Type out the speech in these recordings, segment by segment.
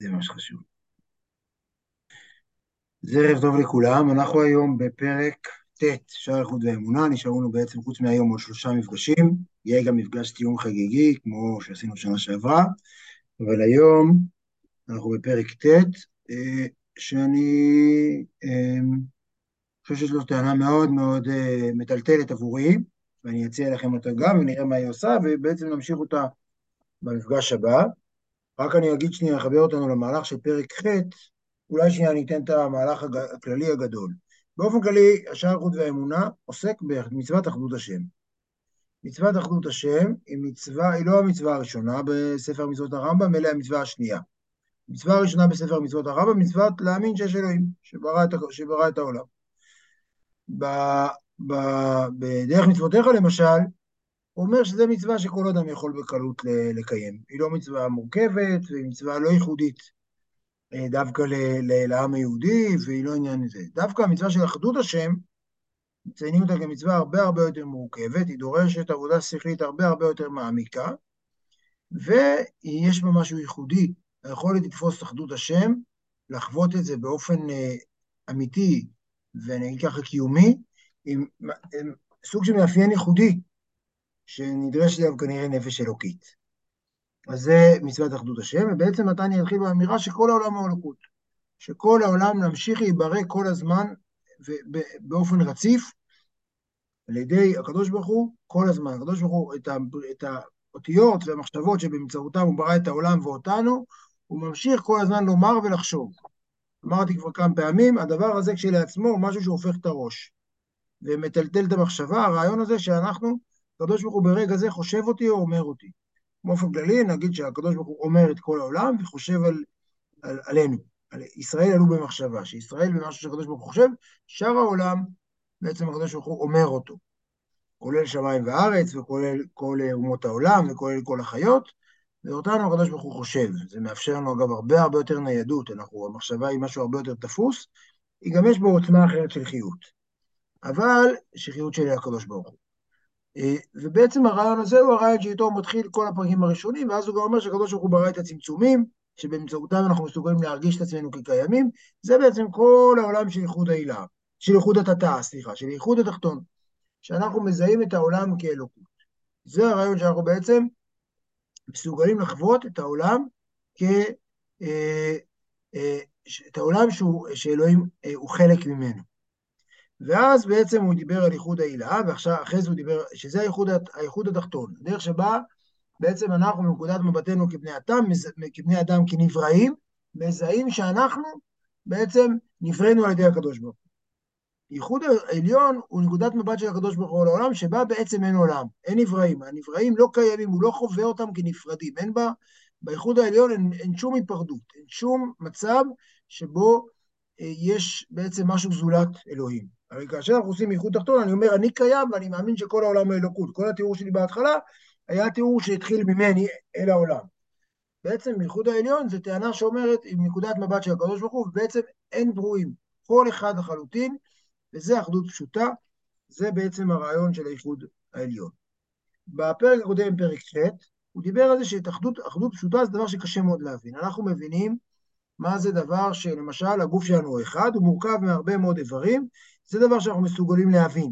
זה מה שחשוב. זה ערב טוב לכולם, אנחנו היום בפרק ט' שער איכות ואמונה, נשארנו בעצם חוץ מהיום עוד 3 מפגשים, יהיה גם מפגש טיעון חגיגי, כמו שעשינו שנה שעברה, אבל היום אנחנו בפרק ט', שאני חושב שיש לו טענה מאוד מאוד מטלטלת עבורי, ואני אציע לכם אותה גם, ונראה מה היא עושה, ובעצם נמשיך אותה במפגש הבא. רק אני אגיד שנייה, נחבר אותנו למהלך של פרק ח', אולי שנייה ניתן את המהלך הכללי הגדול. באופן כללי, השער איכות והאמונה עוסק במצוות אחדות השם. מצוות אחדות השם היא מצווה, היא לא המצווה הראשונה בספר מצוות הרמב"ם, אלא המצווה השנייה. המצווה הראשונה בספר מצוות הרמב"ם, מצוות להאמין שיש אלוהים, שברא את העולם. בדרך מצוותיך למשל, הוא אומר שזה מצווה שכל אדם יכול בקלות לקיים. היא לא מצווה מורכבת, והיא מצווה לא ייחודית דווקא לעם היהודי, והיא לא עניין זה. דווקא המצווה של אחדות השם, מציינים אותה כמצווה הרבה הרבה יותר מורכבת, היא דורשת עבודה שכלית הרבה הרבה יותר מעמיקה, ויש בה משהו ייחודי, היכולת לתפוס אחדות השם, לחוות את זה באופן אמיתי, ואני אגיד ככה קיומי, עם סוג שמאפיין ייחודי, שנדרש להם כנראה נפש אלוקית. אז זה מצוות אחדות השם, ובעצם נתניה התחיל באמירה שכל העולם הוא אלוקות, שכל העולם להמשיך להיברא כל הזמן, באופן רציף, על ידי הקדוש ברוך הוא, כל הזמן. הקדוש ברוך הוא את האותיות והמחשבות שבמצאותם הוא ברא את העולם ואותנו, הוא ממשיך כל הזמן לומר ולחשוב. אמרתי כבר כמה פעמים, הדבר הזה כשלעצמו הוא משהו שהופך את הראש, ומטלטל את המחשבה, הרעיון הזה שאנחנו, הקדוש ברוך הוא ברגע זה חושב אותי או אומר אותי. באופן כללי נגיד שהקדוש ברוך הוא אומר את כל העולם וחושב עלינו. ישראל עלו במחשבה, שישראל במשהו שהקדוש ברוך הוא חושב, שאר העולם בעצם הקדוש ברוך הוא אומר אותו. כולל שמיים וארץ וכולל כל אומות העולם וכולל כל החיות, ואותנו הקדוש ברוך הוא חושב. זה מאפשר לנו אגב הרבה הרבה יותר ניידות, המחשבה היא משהו הרבה יותר תפוס, היא גם יש בו עוצמה אחרת של חיות. אבל שחיות שלי הקדוש ברוך הוא. ובעצם הרעיון הזה הוא הרעיון שאיתו הוא מתחיל כל הפרקים הראשונים, ואז הוא גם אומר שהקדוש ברוך הוא ברא את הצמצומים, שבאמצעותם אנחנו מסוגלים להרגיש את עצמנו כקיימים, זה בעצם כל העולם של ייחוד העילה, של ייחוד התתא, של ייחוד התחתון, שאנחנו מזהים את העולם כאלוקות. זה הרעיון שאנחנו בעצם מסוגלים לחוות את העולם, את העולם שאלוהים הוא חלק ממנו. ואז בעצם הוא דיבר על ייחוד העילה, ועכשיו אחרי זה הוא דיבר, שזה הייחוד התחתון, דרך שבה בעצם אנחנו מנקודת מבטנו כבני אדם כנבראים, מזהים שאנחנו בעצם נבראנו על ידי הקדוש ברוך הוא. ייחוד העליון הוא נקודת מבט של הקדוש ברוך הוא לעולם, שבה בעצם אין עולם, אין נבראים, הנבראים לא קיימים, הוא לא חווה אותם כנפרדים, אין בה, בייחוד העליון אין שום היפרדות, אין שום מצב שבו יש בעצם משהו זולת אלוהים. הרי כאשר אנחנו עושים ייחוד תחתון, אני אומר, אני קיים, ואני מאמין שכל העולם הוא אלוקות. כל התיאור שלי בהתחלה, היה תיאור שהתחיל ממני אל העולם. בעצם ייחוד העליון, זה טענה שאומרת, עם נקודת מבט של הקדוש ברוך הוא, ובעצם אין ברואים, כל אחד לחלוטין, וזה אחדות פשוטה, זה בעצם הרעיון של הייחוד העליון. בפרק הקודם, פרק ח', הוא דיבר על זה שאחדות פשוטה, זה דבר שקשה מאוד להבין. אנחנו מבינים מה זה דבר שלמשל הגוף שלנו הוא אחד, הוא מורכב מהרבה מאוד איברים, זה דבר שאנחנו מסוגלים להבין.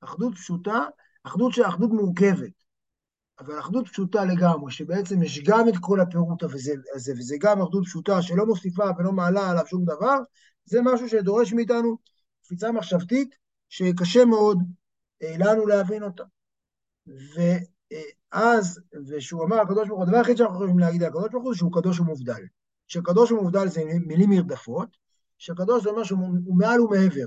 אחדות פשוטה, אחדות מורכבת, אבל אחדות פשוטה לגמרי, שבעצם יש גם את כל הפירוט הזה, וזה גם אחדות פשוטה שלא מוסיפה ולא מעלה עליו שום דבר, זה משהו שדורש מאיתנו קפיצה מחשבתית, שקשה מאוד לנו להבין אותה. ואז, ושהוא אמר, הקדוש ברוך הוא, הדבר הכי שאנחנו יכולים להגיד על הקדוש ברוך הוא, שהוא קדוש ומובדל. שקדוש ומובדל זה מילים מרדפות, שקדוש זה משהו מעל ומעבר,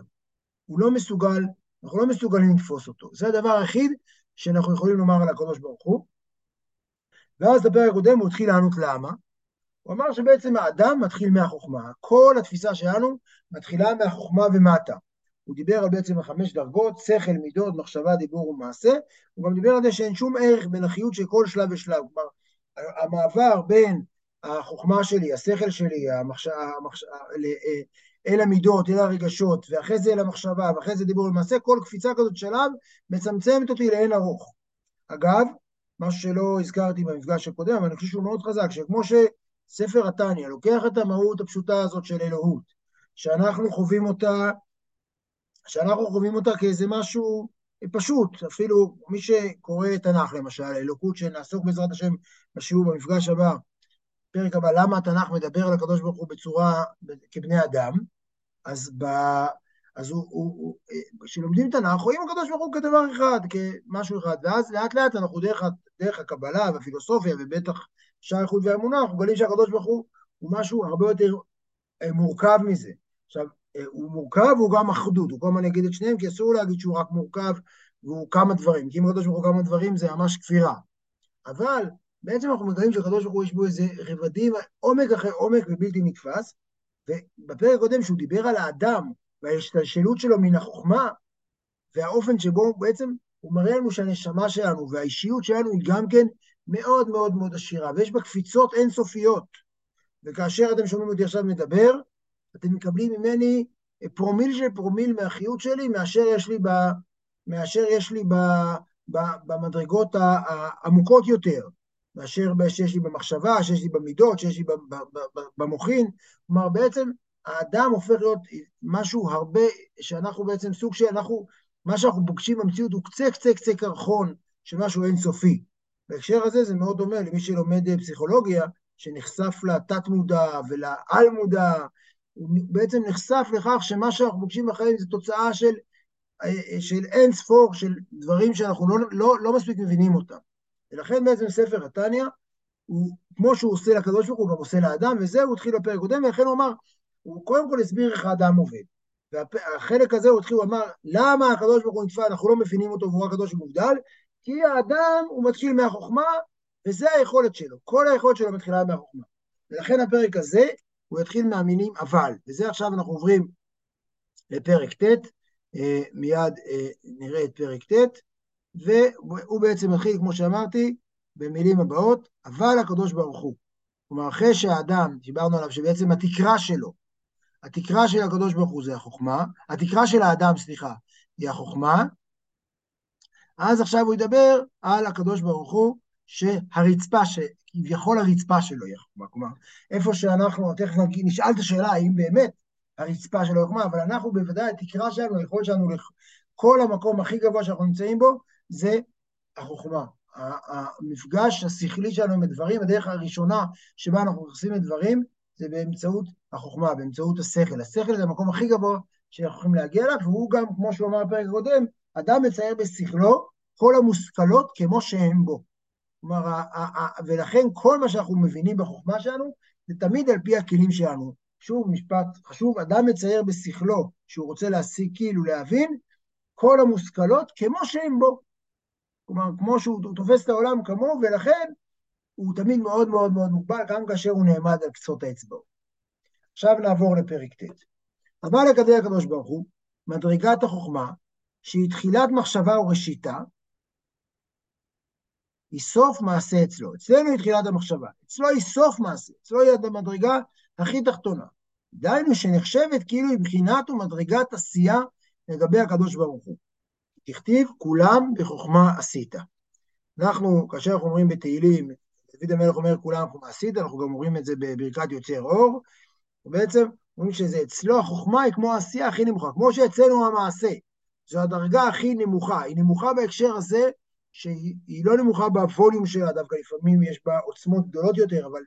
הוא לא מסוגל, אנחנו לא מסוגלים לתפוס אותו, זה הדבר היחיד שאנחנו יכולים לומר על הקדוש ברוך הוא, ואז בפרק הקודם הוא התחיל לענות למה, הוא אמר שבעצם האדם מתחיל מהחוכמה, כל התפיסה שלנו מתחילה מהחוכמה ומטה, הוא דיבר על בעצם 5 דרגות, שכל, מידות, מחשבה, דיבור ומעשה, הוא גם דיבר על זה שאין שום ערך בין החיות של כל שלב ושלב, כלומר, המעבר בין, החוכמה שלי, השכל שלי, אל המידות, אל הרגשות, ואחרי זה אל המחשבה, ואחרי זה דיבור למעשה, כל קפיצה כזאת שלב מצמצמת אותי לאין ארוך. אגב, משהו שלא הזכרתי במפגש הקודם, אבל אני חושב שהוא מאוד חזק, שכמו ספר התניא לוקח את המהות הפשוטה הזאת של אלוהות, שאנחנו חווים אותה כאיזה משהו פשוט, אפילו מי שקורא תנ"ך למשל, אלוקות שנעסוק בעזרת השם בשיעור במפגש הבא, פרק הבא, למה התנ"ך מדבר על הקדוש ברוך הוא בצורה, כבני אדם, אז כשלומדים תנ"ך, רואים הקדוש ברוך הוא כדבר אחד, כמשהו אחד, ואז לאט לאט אנחנו דרך הקבלה והפילוסופיה, ובטח שער איכות והאמונה, אנחנו גלים שהקדוש ברוך הוא משהו הרבה יותר מורכב מזה. עכשיו, הוא מורכב והוא גם אחדות, הוא כל מה נגיד את שניהם, כי אסור להגיד שהוא רק מורכב, והוא כמה דברים, כי אם הקדוש ברוך הוא כמה דברים, זה ממש כפירה. אבל בעצם אנחנו מגלים שהקדוש ברוך הוא יש בו איזה רבדים, עומק אחרי עומק ובלתי נתפס, ובפרק קודם שהוא דיבר על האדם, וההשתלשלות שלו מן החוכמה, והאופן שבו בעצם הוא מראה לנו שהנשמה שלנו, והאישיות שלנו היא גם כן מאוד מאוד מאוד עשירה, ויש בה קפיצות אינסופיות, וכאשר אתם שומעים אותי עכשיו מדבר, אתם מקבלים ממני פרומיל של פרומיל מהחיות שלי, מאשר יש לי במדרגות העמוקות יותר, מאשר שיש לי במחשבה, שיש לי במידות, שיש לי במוחין, כלומר בעצם, האדם הופך להיות משהו הרבה, שאנחנו בעצם סוג שאנחנו, מה שאנחנו פוגשים במציאות הוא קצה קצה קצה קרחון, שמשהו אינסופי. בהקשר הזה זה מאוד דומה למי שלומד פסיכולוגיה, שנחשף לתת מודע ולעל מודע, הוא בעצם נחשף לכך שמה שאנחנו פוגשים בחיים זה תוצאה של אין ספור, של דברים שאנחנו לא מספיק מבינים אותם. ולכן בעצם ספר התניא, הוא כמו שהוא עושה לקדוש ברוך הוא, הוא גם עושה לאדם, וזה הוא התחיל בפרק קודם, ולכן הוא אמר, הוא קודם כל הסביר איך האדם עובד, והחלק הזה הוא התחיל, הוא אמר, למה הקדוש ברוך הוא נתפע, אנחנו לא מבינים אותו, והוא הקדוש מובדל, כי האדם הוא מתחיל מהחוכמה, וזה היכולת שלו, כל היכולת שלו מתחילה מהחוכמה, ולכן הפרק הזה, הוא יתחיל מהמינים אבל, וזה עכשיו אנחנו עוברים לפרק ט', מיד נראה את פרק ט', והוא בעצם מתחיל, כמו שאמרתי, במילים הבאות, אבל הקדוש ברוך הוא, כלומר אחרי שהאדם, דיברנו עליו, שבעצם התקרה שלו, התקרה של הקדוש ברוך הוא זה החוכמה, התקרה של האדם, היא החוכמה, אז עכשיו הוא ידבר על הקדוש ברוך הוא, שהרצפה, שכביכול הרצפה שלו היא החוכמה, כלומר, איפה שאנחנו, תכף נשאל את השאלה, האם באמת הרצפה שלו היא החוכמה, אבל אנחנו בוודאי, התקרה שלנו, היכול שלנו, כל המקום הכי גבוה שאנחנו נמצאים בו, זה החוכמה. המפגש השכלי שלנו עם הדברים, הדרך הראשונה שבה אנחנו נכנסים לדברים, זה באמצעות החוכמה, באמצעות השכל. השכל זה המקום הכי גבוה שאנחנו יכולים להגיע אליו, והוא גם, כמו שהוא אמר בפרק הקודם, אדם מצייר בשכלו כל המושכלות כמו שהם בו. כלומר, ולכן כל מה שאנחנו מבינים בחוכמה שלנו, זה תמיד על פי הכלים שלנו. שוב, משפט חשוב, אדם מצייר בשכלו, שהוא רוצה להשיג כאילו להבין, כל המושכלות כמו שהם בו. כלומר, כמו שהוא תופס את העולם כמוהו, ולכן הוא תמיד מאוד מאוד מאוד מוגבל, גם כאשר הוא נעמד על קצות האצבעות. עכשיו נעבור לפרק ט'. אז מה לקדש הקדוש ברוך הוא? מדרגת החוכמה, שהיא תחילת מחשבה וראשיתה, היא סוף מעשה אצלו. אצלנו היא תחילת המחשבה, אצלו היא סוף מעשה, אצלו היא המדרגה הכי תחתונה. דיינו שנחשבת כאילו היא בחינת ומדרגת עשייה לגבי הקדוש ברוך הוא. תכתיב, כולם בחוכמה עשית. אנחנו, כאשר אנחנו אומרים בתהילים, דוד המלך אומר, כולם בחוכמה עשית, אנחנו גם אומרים את זה בברכת יוצר אור, ובעצם אומרים שזה אצלו, החוכמה היא כמו העשייה הכי נמוכה, כמו שאצלנו המעשה, זו הדרגה הכי נמוכה, היא נמוכה בהקשר הזה, שהיא לא נמוכה בווליום שלה, דווקא לפעמים יש בה עוצמות גדולות יותר, אבל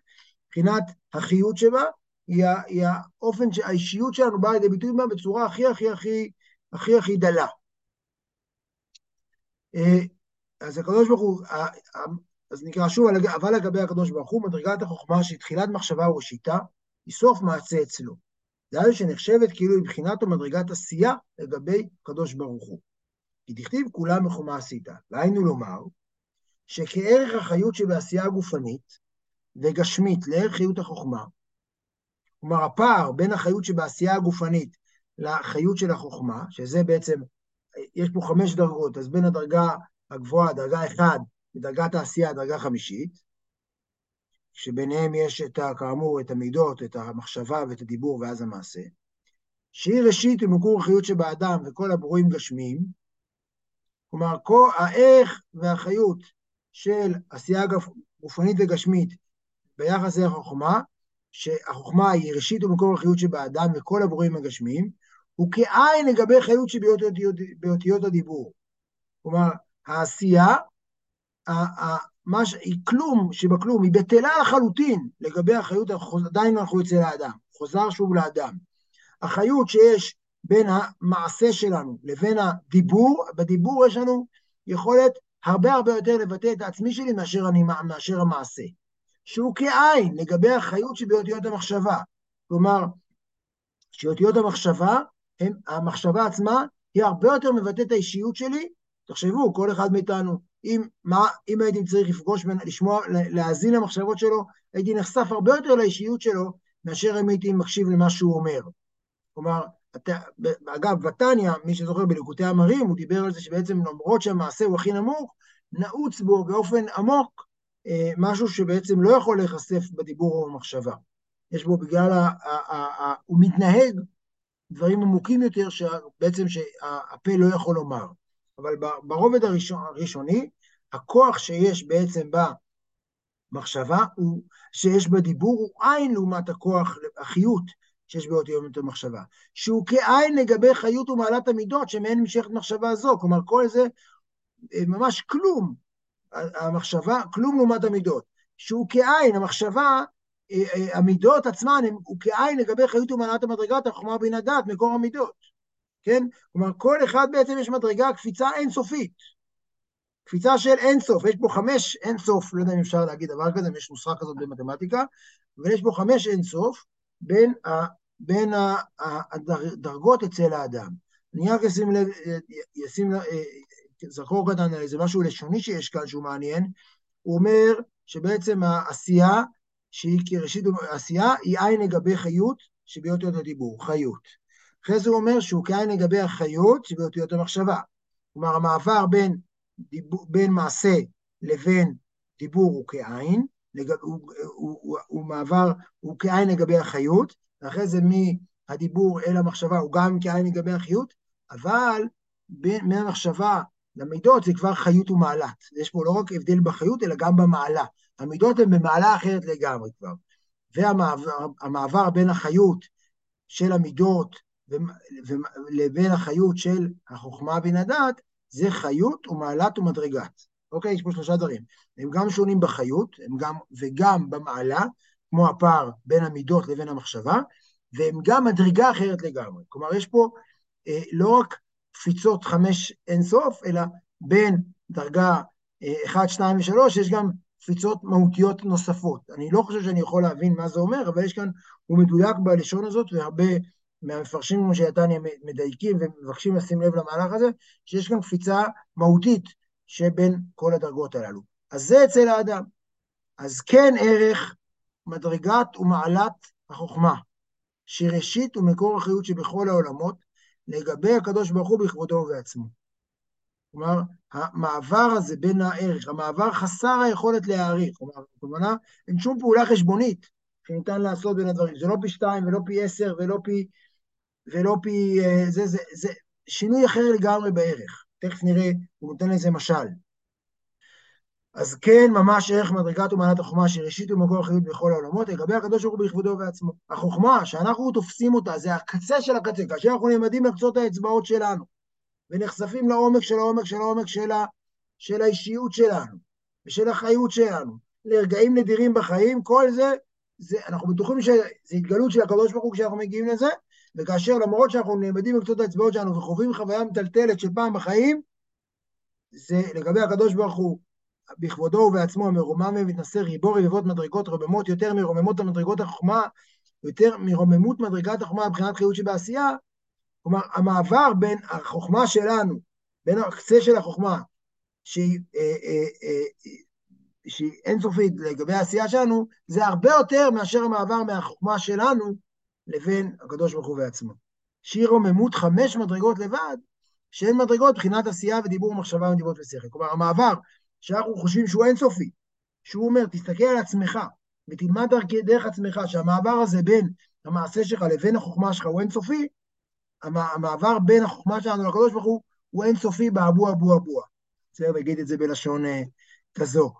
מבחינת החיות שבה, היא האופן שהאישיות שלנו באה לידי ביטוי בה בצורה הכי הכי הכי הכי הכי דלה. אז הקדוש ברוך הוא, אז נקרא שוב, אבל לגבי הקדוש ברוך הוא, מדרגת החוכמה שהיא תחילת מחשבה וראשיתה, היא סוף מעשה אצלו. זה היה שנחשבת כאילו היא בחינת ומדרגת עשייה לגבי הקדוש ברוך הוא. כי תכתיב כולם בחוכמה עשית. והיינו לומר, שכערך החיות שבעשייה הגופנית וגשמית לערך חיות החוכמה, כלומר הפער בין החיות שבעשייה הגופנית לחיות של החוכמה, שזה בעצם, יש פה 5 דרגות, אז בין הדרגה הגבוהה, דרגה 1, לדרגת העשייה, דרגה 5, שביניהם יש את כאמור, את המידות, את המחשבה ואת הדיבור ואז המעשה, שהיא ראשית ומקור החיות שבאדם וכל הברואים גשמיים, כלומר, האיך והחיות של עשייה גופנית וגשמית ביחס לחוכמה, שהחוכמה היא ראשית ומקור החיות שבאדם וכל הברואים הגשמיים, הוא כעין לגבי חיות שבאותיות הדיבור. כלומר, העשייה, היא כלום שבכלום, היא בטלה לחלוטין לגבי החיות, עדיין אנחנו אצל האדם, חוזר שוב לאדם. החיות שיש בין המעשה שלנו לבין הדיבור, בדיבור יש לנו יכולת הרבה הרבה יותר לבטא את העצמי שלי מאשר המעשה. שהוא כעין לגבי החיות שבאותיות המחשבה. כלומר, שאותיות המחשבה, המחשבה עצמה היא הרבה יותר מבטאת האישיות שלי. תחשבו, כל אחד מאיתנו, אם הייתי צריך לפגוש, לשמוע, להזין למחשבות שלו, הייתי נחשף הרבה יותר לאישיות שלו, מאשר אם הייתי מקשיב למה שהוא אומר. כלומר, אגב, בתניה, מי שזוכר בליקוטי המרים, הוא דיבר על זה שבעצם למרות שהמעשה הוא הכי נמוך, נעוץ בו באופן עמוק, משהו שבעצם לא יכול להיחשף בדיבור או במחשבה. יש בו בגלל, הוא מתנהג דברים עמוקים יותר, שבעצם שהפה לא יכול לומר. אבל ברובד הראשוני, הכוח שיש בעצם במחשבה, הוא שיש בדיבור, הוא עין לעומת הכוח, החיות שיש באותיות המחשבה. שהוא כעין לגבי חיות ומעלת המידות, שמהן נמשכת מחשבה זו. כלומר, כל זה ממש כלום. המחשבה, כלום לעומת המידות, שהוא כעין, המחשבה, המידות עצמן, הוא כעין לגבי חיות ומעלת המדרגת, החוכמה בינה דעת, מקור המידות, כן? כלומר, כל אחד בעצם יש מדרגה, קפיצה אינסופית, קפיצה של אינסוף, יש פה 5 אינסוף, לא יודע אם אפשר להגיד דבר כזה, יש נוסחה כזאת במתמטיקה, אבל יש פה 5 אינסוף, בין הדרגות אצל האדם. אני רק אשים לב, זכור קטן, זה משהו לשוני שיש כאן שהוא מעניין, הוא אומר שבעצם העשייה, שהיא כראשית עשייה, היא עין לגבי חיות שבאותיות הדיבור, חיות. אחרי זה הוא אומר שהוא כעין לגבי החיות שבאותיות המחשבה. כלומר, המעבר בין מעשה לבין דיבור הוא כעין, הוא מעבר, הוא כעין לגבי החיות, ואחרי זה מהדיבור אל המחשבה הוא גם כעין לגבי החיות, אבל מהמחשבה למידות זה כבר חיות ומעלת. יש פה לא רק הבדל בחיות, אלא גם במעלה. המידות הן במעלה אחרת לגמרי כבר. והמעבר בין החיות של המידות, לבין החיות של החוכמה בין הדעת, זה חיות ומעלת ומדרגת. אוקיי, יש פה 3 דברים. הם גם שונים בחיות, וגם במעלה, כמו הפער בין המידות לבין המחשבה, והם גם מדרגה אחרת לגמרי. כלומר, יש פה לא רק קפיצות 5 אינסוף, אלא בין דרגה 1, 2 ו3, יש גם קפיצות מהותיות נוספות. אני לא חושב שאני יכול להבין מה זה אומר, אבל יש כאן, הוא מדויק בלשון הזאת, והרבה מהמפרשים כמו שהתניה מדייקים, ומבקשים לשים לב למהלך הזה, שיש כאן קפיצה מהותית, שבין כל הדרגות הללו. אז זה אצל האדם. אז כן ערך מדרגת ומעלת החוכמה, שראשית ומקור החיות שבכל העולמות, לגבי הקדוש ברוך הוא בכבודו ובעצמו. כלומר, המעבר הזה בין הערך, המעבר חסר היכולת להעריך, כלומר, אין שום פעולה חשבונית שניתן לעשות בין הדברים, זה לא פי 2 ולא פי 10 ולא פי זה שינוי אחר לגמרי בערך, תכף נראה, הוא נותן לזה משל. אז כן, ממש ערך מדרגת ומעלת החוכמה, שראשית ומקור החיות בכל העולמות, לגבי הקדוש ברוך הוא בכבודו ובעצמו. החוכמה שאנחנו תופסים אותה, זה הקצה של הקצה, כאשר אנחנו נעמדים לקצות האצבעות שלנו, ונחשפים לעומק של העומק של העומק של האישיות שלנו, ושל החיות שלנו, לרגעים נדירים בחיים, כל זה אנחנו בטוחים שזה התגלות של הקדוש ברוך הוא כשאנחנו מגיעים לזה, וכאשר למרות שאנחנו נעמדים לקצות האצבעות שלנו, וחווים חוויה מטלטלת של פעם בחיים, זה לגבי הקדוש ברוך הוא בכבודו ובעצמו המרומם ומתנשא ריבו רבבות מדרגות רוממות יותר מרוממות המדרגות החוכמה, יותר מרוממות מדרגת החוכמה מבחינת חיות שבעשייה. כלומר, המעבר בין החוכמה שלנו, בין הקצה של החוכמה, שהיא אינסופית לגבי העשייה שלנו, זה הרבה יותר מאשר המעבר מהחוכמה שלנו לבין הקדוש ברוך הוא בעצמו. שהיא רוממות 5 מדרגות לבד, שהן מדרגות מבחינת עשייה ודיבור ומחשבה ודיברות ושכל. כלומר, המעבר שאנחנו חושבים שהוא אינסופי, שהוא אומר, תסתכל על עצמך, ותלמד דרך עצמך, שהמעבר הזה בין המעשה שלך לבין החוכמה שלך הוא אינסופי, המעבר בין החוכמה שלנו לקדוש ברוך הוא אינסופי באבו אבו אבו. צריך להגיד את זה בלשון כזו.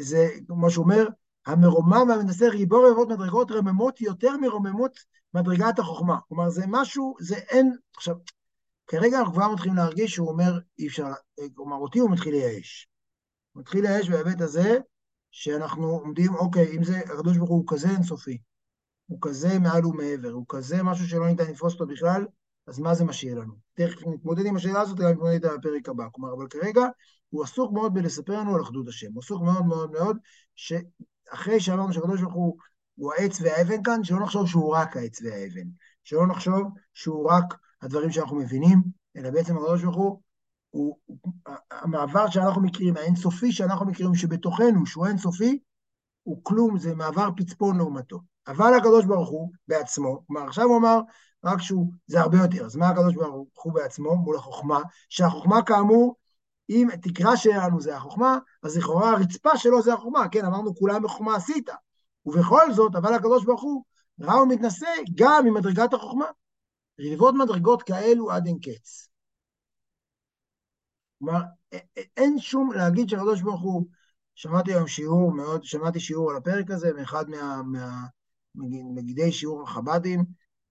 זה כמו שאומר, המרומם והמנסה ריבו רבבות מדרגות רממות יותר מרוממות מדרגת החוכמה. כלומר, זה משהו, זה אין, עכשיו, כרגע אנחנו כבר מתחילים להרגיש שהוא אומר, אי אפשר, כלומר, אותי הוא מתחיל לייאש. מתחיל לייאש בהיבט הזה, שאנחנו עומדים, אוקיי, אם זה, הקדוש ברוך הוא כזה אינסופי, הוא כזה מעל ומעבר, הוא כזה משהו שלא ניתן לפרוס אותו בכלל, אז מה זה משאיר לנו? תכף נתמודד עם השאלה הזאת, גם נתמודד על הפרק הבא. כלומר, אבל כרגע הוא עסוק מאוד בלספר לנו על אחדות השם. הוא עסוק מאוד מאוד מאוד, שאחרי שאמרנו שהקדוש ברוך הוא העץ והאבן כאן, שלא נחשוב שהוא רק העץ והאבן, שלא נחשוב שהוא רק הדברים שאנחנו מבינים, אלא בעצם הקדוש ברוך הוא, המעבר שאנחנו מכירים, האינסופי שאנחנו מכירים, שבתוכנו שהוא אינסופי, הוא כלום, זה מעבר פצפון לעומתו. אבל הקדוש ברוך הוא בעצמו, כלומר עכשיו הוא אמר, רק שהוא, זה הרבה יותר, אז מה הקדוש ברוך הוא בעצמו מול החוכמה, שהחוכמה כאמור, אם תקרא שלנו זה החוכמה, אז לכאורה הרצפה שלו זה החוכמה, כן, אמרנו כולם בחוכמה עשית, ובכל זאת, אבל הקדוש ברוך הוא, ראה ומתנסה גם ממדרגת החוכמה, רבבות מדרגות כאלו עד אין קץ. כלומר, אין שום להגיד שהקדוש ברוך הוא, שמעתי היום שיעור מאוד, שמעתי שיעור על הפרק הזה, מאחד מגידי שיעור החבדים,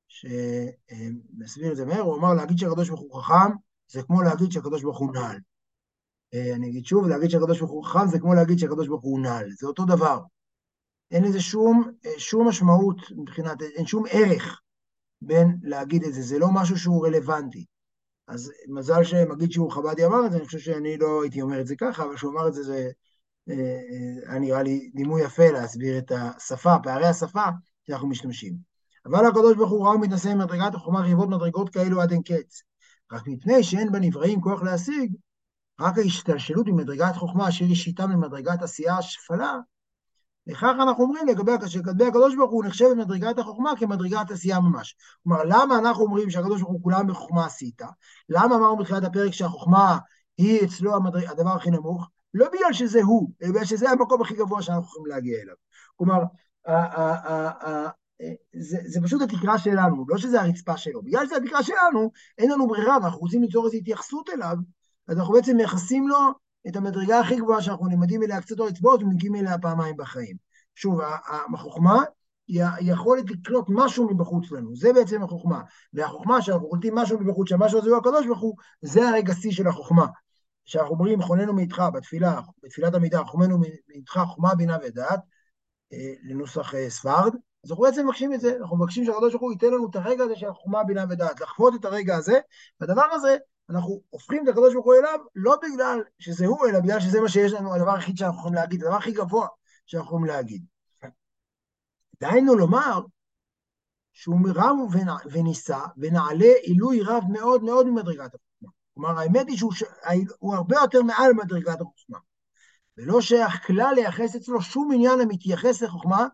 שמסביר את זה מהר, הוא אמר להגיד שהקדוש ברוך הוא חכם, זה כמו להגיד שהקדוש ברוך הוא נעל. אני אגיד שוב, להגיד שהקדוש ברוך הוא חכם, זה כמו להגיד שהקדוש ברוך הוא נעל, זה אותו דבר. אין לזה שום משמעות מבחינת, אין שום ערך בין להגיד את זה, זה לא משהו שהוא רלוונטי. אז מזל שמגיד שיעור חבדי אמר את זה, אני חושב שאני לא הייתי אומר את זה ככה, אבל שהוא אמר את זה, זה נראה לי דימוי יפה להסביר את השפה, פערי השפה שאנחנו משתמשים. אבל הקדוש ברוך הוא ראה ומתנסה ממדרגת החוכמה רבבות מדרגות כאלו עד אין קץ. רק מפני שאין בנבראים כוח להשיג, רק ההשתלשלות ממדרגת חוכמה אשר היא שיטה ממדרגת עשייה השפלה, לכך אנחנו אומרים לגבי הקדוש ברוך הוא נחשב במדרגת החוכמה כמדרגת עשייה ממש. כלומר, למה אנחנו אומרים שהקדוש ברוך הוא כולם בחוכמה עשית? למה אמרנו בתחילת הפרק שהחוכמה היא אצלו הדבר הכי נמוך? לא בגלל שזה הוא, אלא בגלל שזה המקום הכי גבוה שאנחנו יכולים להגיע אליו. כלומר, זה פשוט התקרה שלנו, לא שזה הרצפה שלו. בגלל שזה התקרה שלנו, אין לנו ברירה, ואנחנו רוצים ליצור איזו התייחסות אליו, אז אנחנו בעצם מייחסים לו את המדרגה הכי גבוהה שאנחנו נמדים אליה קצת או אצבעות, ומגיעים אליה פעמיים בחיים. שוב, החוכמה היא היכולת לקלוט משהו מבחוץ לנו, זה בעצם החוכמה. והחוכמה שאנחנו קולטים משהו מבחוץ, שהמשהו הזה הוא הקדוש ברוך הוא, זה הרגע שיא של החוכמה. שאנחנו אומרים, חוננו מאיתך בתפילה, בתפילת עמידה, חוננו מאיתך חוכמה, בינה ודעת, לנוסח ספרד, אז אנחנו בעצם מבקשים את זה, אנחנו מבקשים שהקדוש ברוך הוא ייתן לנו את הרגע הזה של חוכמה, בינה ודעת, לחוות את הרגע הזה, והדבר הזה, אנחנו הופכים את הקדוש ברוך הוא אליו, לא בגלל שזה הוא, אלא בגלל שזה מה שיש לנו, הדבר הכי שאנחנו יכולים להגיד, הדבר הכי גבוה שאנחנו יכולים להגיד. דהיינו לומר, שהוא רם וניסה, ונעלה עילוי רב מאוד מאוד ממדרגת החוכמה. כלומר, האמת היא שהוא הרבה יותר מעל מדרגת החוכמה, ולא שייך כלל לייחס אצלו שום עניין המתייחס לחוכמה,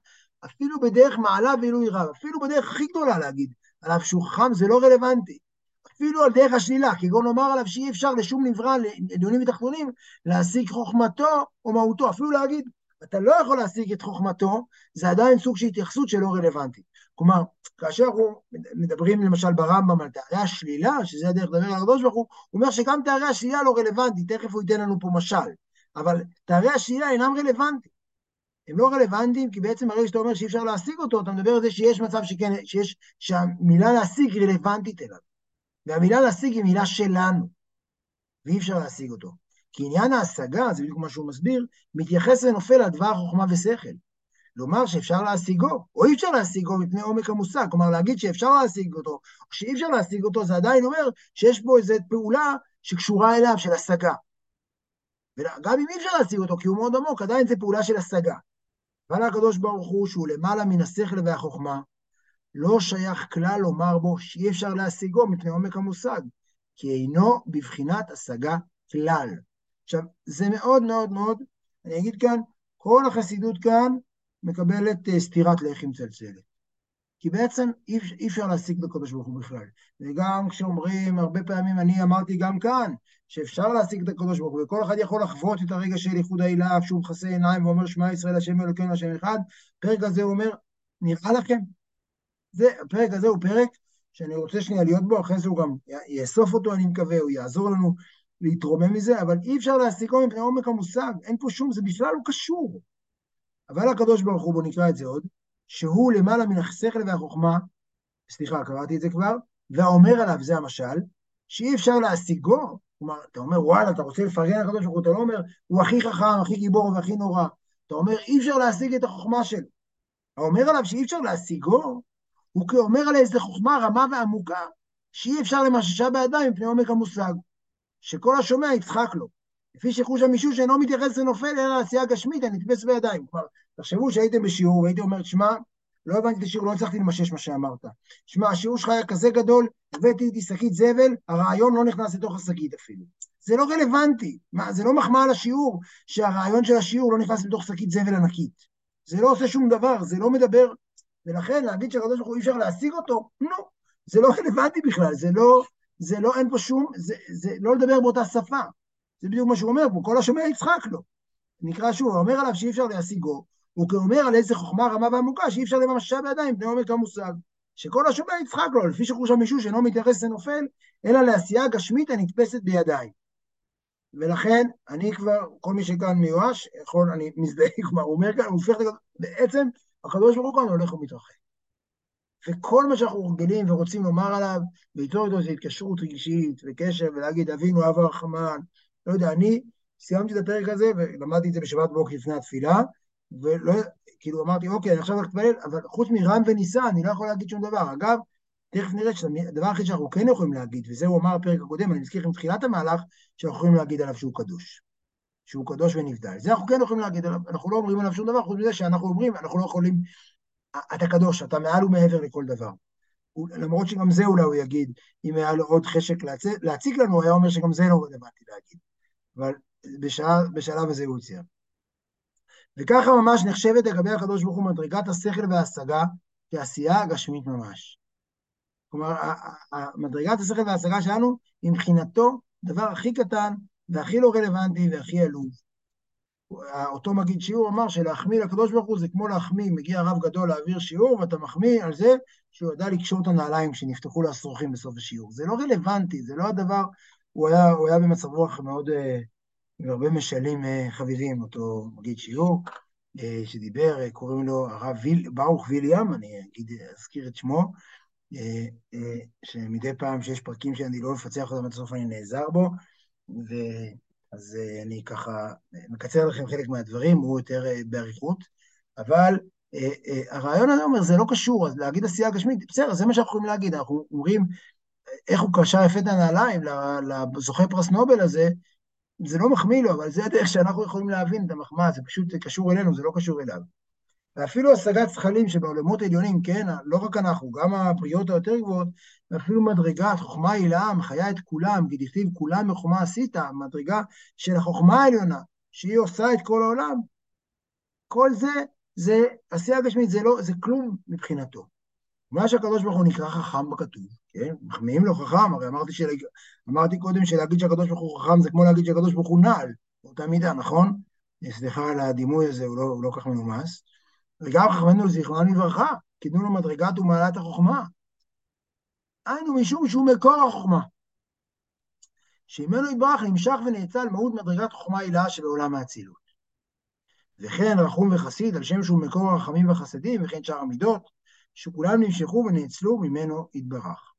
אפילו בדרך מעלה ועילוי רב, אפילו בדרך הכי גדולה להגיד, עליו שהוא חכם זה לא רלוונטי, אפילו על דרך השלילה, כגון לומר עליו שאי אפשר לשום נברא, לעליונים ותחתונים, להשיג חוכמתו או מהותו, אפילו להגיד, אתה לא יכול להשיג את חוכמתו, זה עדיין סוג של התייחסות שלא רלוונטית. כלומר, כאשר אנחנו מדברים למשל ברמב"ם על תארי השלילה, שזה הדרך לדבר על הקדוש ברוך הוא, הוא אומר שגם תארי השלילה לא רלוונטית, תכף הוא ייתן לנו פה משל, אבל תארי השלילה אינם רלוונטיים, הם לא רלוונטיים, כי בעצם הרי שאתה אומר שאי אפשר להשיג אותו, אתה מדבר על זה שיש מצב שכן, שהמילה להשיג רלוונטית אליו. והמילה להשיג היא מילה שלנו, ואי אפשר להשיג אותו. כי עניין ההשגה, זה בדיוק מה שהוא מסביר, מתייחס ונופל לדבר חוכמה ושכל. לומר שאפשר להשיגו, או אי אפשר להשיגו מפני עומק המושג, כלומר להגיד שאפשר להשיג אותו, או שאי אפשר להשיג אותו, זה עדיין אומר שיש בו איזו פעולה שקשורה אליו של השגה. וגם אם אי אפשר להשיג אותו, כי הוא מאוד עמוק, עדיין זה פעולה של השגה. אבל הקדוש ברוך הוא, שהוא למעלה מן השכל והחוכמה, לא שייך כלל לומר בו שאי אפשר להשיגו מפני עומק המושג, כי אינו בבחינת השגה כלל. עכשיו, זה מאוד מאוד מאוד, אני אגיד כאן, כל החסידות כאן מקבלת סתירת לחי מצלצלת. כי בעצם אי אפשר להשיג בקדוש ברוך הוא בכלל. וגם כשאומרים, הרבה פעמים אני אמרתי גם כאן, שאפשר להשיג את הקדוש ברוך הוא, וכל אחד יכול לחוות את הרגע של ייחוד האלה, שהוא מכסה עיניים ואומר שמע ישראל השם אלוקינו השם אחד, פרק הזה אומר, נראה לכם? הפרק הזה הוא פרק שאני רוצה שנייה להיות בו, אחרי זה הוא גם יאסוף אותו, אני מקווה, הוא יעזור לנו להתרומם מזה, אבל אי אפשר להסיקו מפני עומק המושג, אין פה שום, זה בכלל לא קשור. אבל הקדוש ברוך הוא, בוא נקרא את זה עוד, שהוא למעלה מן השכל והחוכמה, סליחה, קראתי את זה כבר, והאומר עליו, זה המשל, שאי אפשר להשיגו, כלומר, אתה אומר, וואלה, אתה רוצה לפרגן לקדוש ברוך הוא, אתה לא אומר, הוא הכי חכם, הכי גיבור והכי נורא, אתה אומר, אי אפשר להשיג את החוכמה שלו. האומר עליו שאי אפשר להשיגו, הוא כאומר עליה איזו חוכמה רמה ועמוקה, שאי אפשר למששה בידיים מפני עומק המושג, שכל השומע יצחק לו, לפי שחוש המישוש אינו מתייחס לנופל, אלא לעשייה גשמית, הנתפס בידיים. כבר, תחשבו שהייתם בשיעור, והייתי אומר, שמע, לא הבנתי את השיעור, לא הצלחתי למשש מה שאמרת. שמע, השיעור שלך היה כזה גדול, הבאתי איתי שקית זבל, הרעיון לא נכנס לתוך השקית אפילו. זה לא רלוונטי, מה, זה לא מחמאה על השיעור, שהרעיון של השיעור לא נכנס לתוך שקית זבל ענקית. זה לא עושה שום דבר, זה לא מדבר, ולכן להגיד שהקדוש ברוך הוא אי אפשר להשיג אותו, לא, זה לא רלוונטי בכלל, זה לא, אין פה שום, זה לא לדבר באותה שפה. זה בדיוק מה שהוא אומר פה, כל השומע יצחק לו. נקרא שוב, הוא אומר עליו שאי אפשר להשיגו, הוא כאומר על איזה חוכמה רמה ועמוקה, שאי אפשר לממשה בידיים, מפני עומק המושג, שכל השומע יצחק לו, לפי שחוש המישוש אינו מתייחס לנופל, אלא לעשייה גשמית הנתפסת בידיים. ולכן, אני כבר, כל מי שכאן מיואש, יכול, אני מזדהה כבר, הוא אומר כאן, הוא הופך לכאן, בעצם, הקדוש ברוך הוא הולך ומתרחק. וכל מה שאנחנו רגילים ורוצים לומר עליו, ביתו איתו זה התקשרות רגישית וקשב, ולהגיד, אבינו, אב הרחמן, לא יודע, אני סיימתי את הפרק הזה, ולמדתי את זה בשבת בוקר לפני התפילה, ולא, כאילו אמרתי, אוקיי, אני עכשיו רק תפלל, אבל חוץ מרם וניסה, אני לא יכול להגיד שום דבר. אגב, תכף נראה שהדבר הכי שאנחנו כן יכולים להגיד, וזה הוא אמר הפרק הקודם, אני מזכיר עם תחילת המהלך, שאנחנו יכולים להגיד עליו שהוא קדוש. שהוא קדוש ונבדל. זה אנחנו כן יכולים להגיד עליו, אנחנו לא אומרים עליו שום דבר, חוץ מזה שאנחנו אומרים, אנחנו לא יכולים, אתה קדוש, אתה מעל ומעבר לכל דבר. למרות שגם זה אולי הוא יגיד, אם היה לו עוד חשק להציג לנו, היה אומר שגם זה לא רלוונטי להגיד. אבל בשלב הזה הוא הוציא. וככה ממש נחשבת לגבי הקדוש ברוך הוא מדרגת השכל וההשגה, כעשייה גשמית ממש. כלומר, מדרגת השכל וההשגה שלנו, היא מבחינתו דבר הכי קטן, והכי לא רלוונטי, והכי עלוב. אותו מגיד שיעור אמר, שלהחמיא לקדוש ברוך הוא זה כמו להחמיא, מגיע רב גדול להעביר שיעור, ואתה מחמיא על זה, שהוא ידע לקשור את הנעליים, שנפתחו להסרוכים בסוף השיעור. זה לא רלוונטי, זה לא הדבר, הוא היה במצב רוח מאוד, הרבה משלים חביבים, אותו מגיד שיעור, שדיבר, קוראים לו הרב ברוך ויליאם, אני אזכיר את שמו, שמדי פעם שיש פרקים שאני לא מפצח אותם, עד הסוף אני נעזר בו, אז אני ככה מקצר לכם חלק מהדברים, הוא יותר בעריכות, אבל הרעיון הזה אומר, זה לא קשור, אז להגיד עשייה גשמית, בסדר, זה מה שאנחנו יכולים להגיד, אנחנו אומרים, איך הוא קשר יפה את הנעליים לזוכה פרס נובל הזה, זה לא מחמיא לו, אבל זה הדרך שאנחנו יכולים להבין את המחמאה, זה פשוט קשור אלינו, זה לא קשור אליו. ואפילו השגת שכלים שבעולמות עליונים, כן, לא רק אנחנו, גם הפריות היותר גבוהות, ואפילו מדרגת חוכמה עילה, מחיה את כולם, כדכתיב כולם מחוכמה עשית, מדרגה של החוכמה העליונה, שהיא עושה את כל העולם. כל זה עשייה גשמית, זה לא, זה כלום מבחינתו. מה שהקדוש ברוך הוא נקרא חכם בכתוב, כן? מחמיאים לו חכם, הרי אמרתי קודם שלהגיד שהקדוש ברוך הוא חכם, זה כמו להגיד שהקדוש ברוך הוא נעל, באותה מידה, נכון? סליחה על הדימוי הזה, הוא לא כך מנומס. וגם חכמנו זיכרונם לברכה, קידנו לו מדרגת ומעלת החוכמה. היינו משום שהוא מקור החוכמה. שממנו יתברך נמשך ונאצל מהות מדרגת חוכמה עילה שבעולם האצילות. וכן רחום וחסיד, על שם שהוא מקור הרחמים והחסדים, וכן שאר המידות, שכולם נמשכו ונאצלו ממנו יתברך.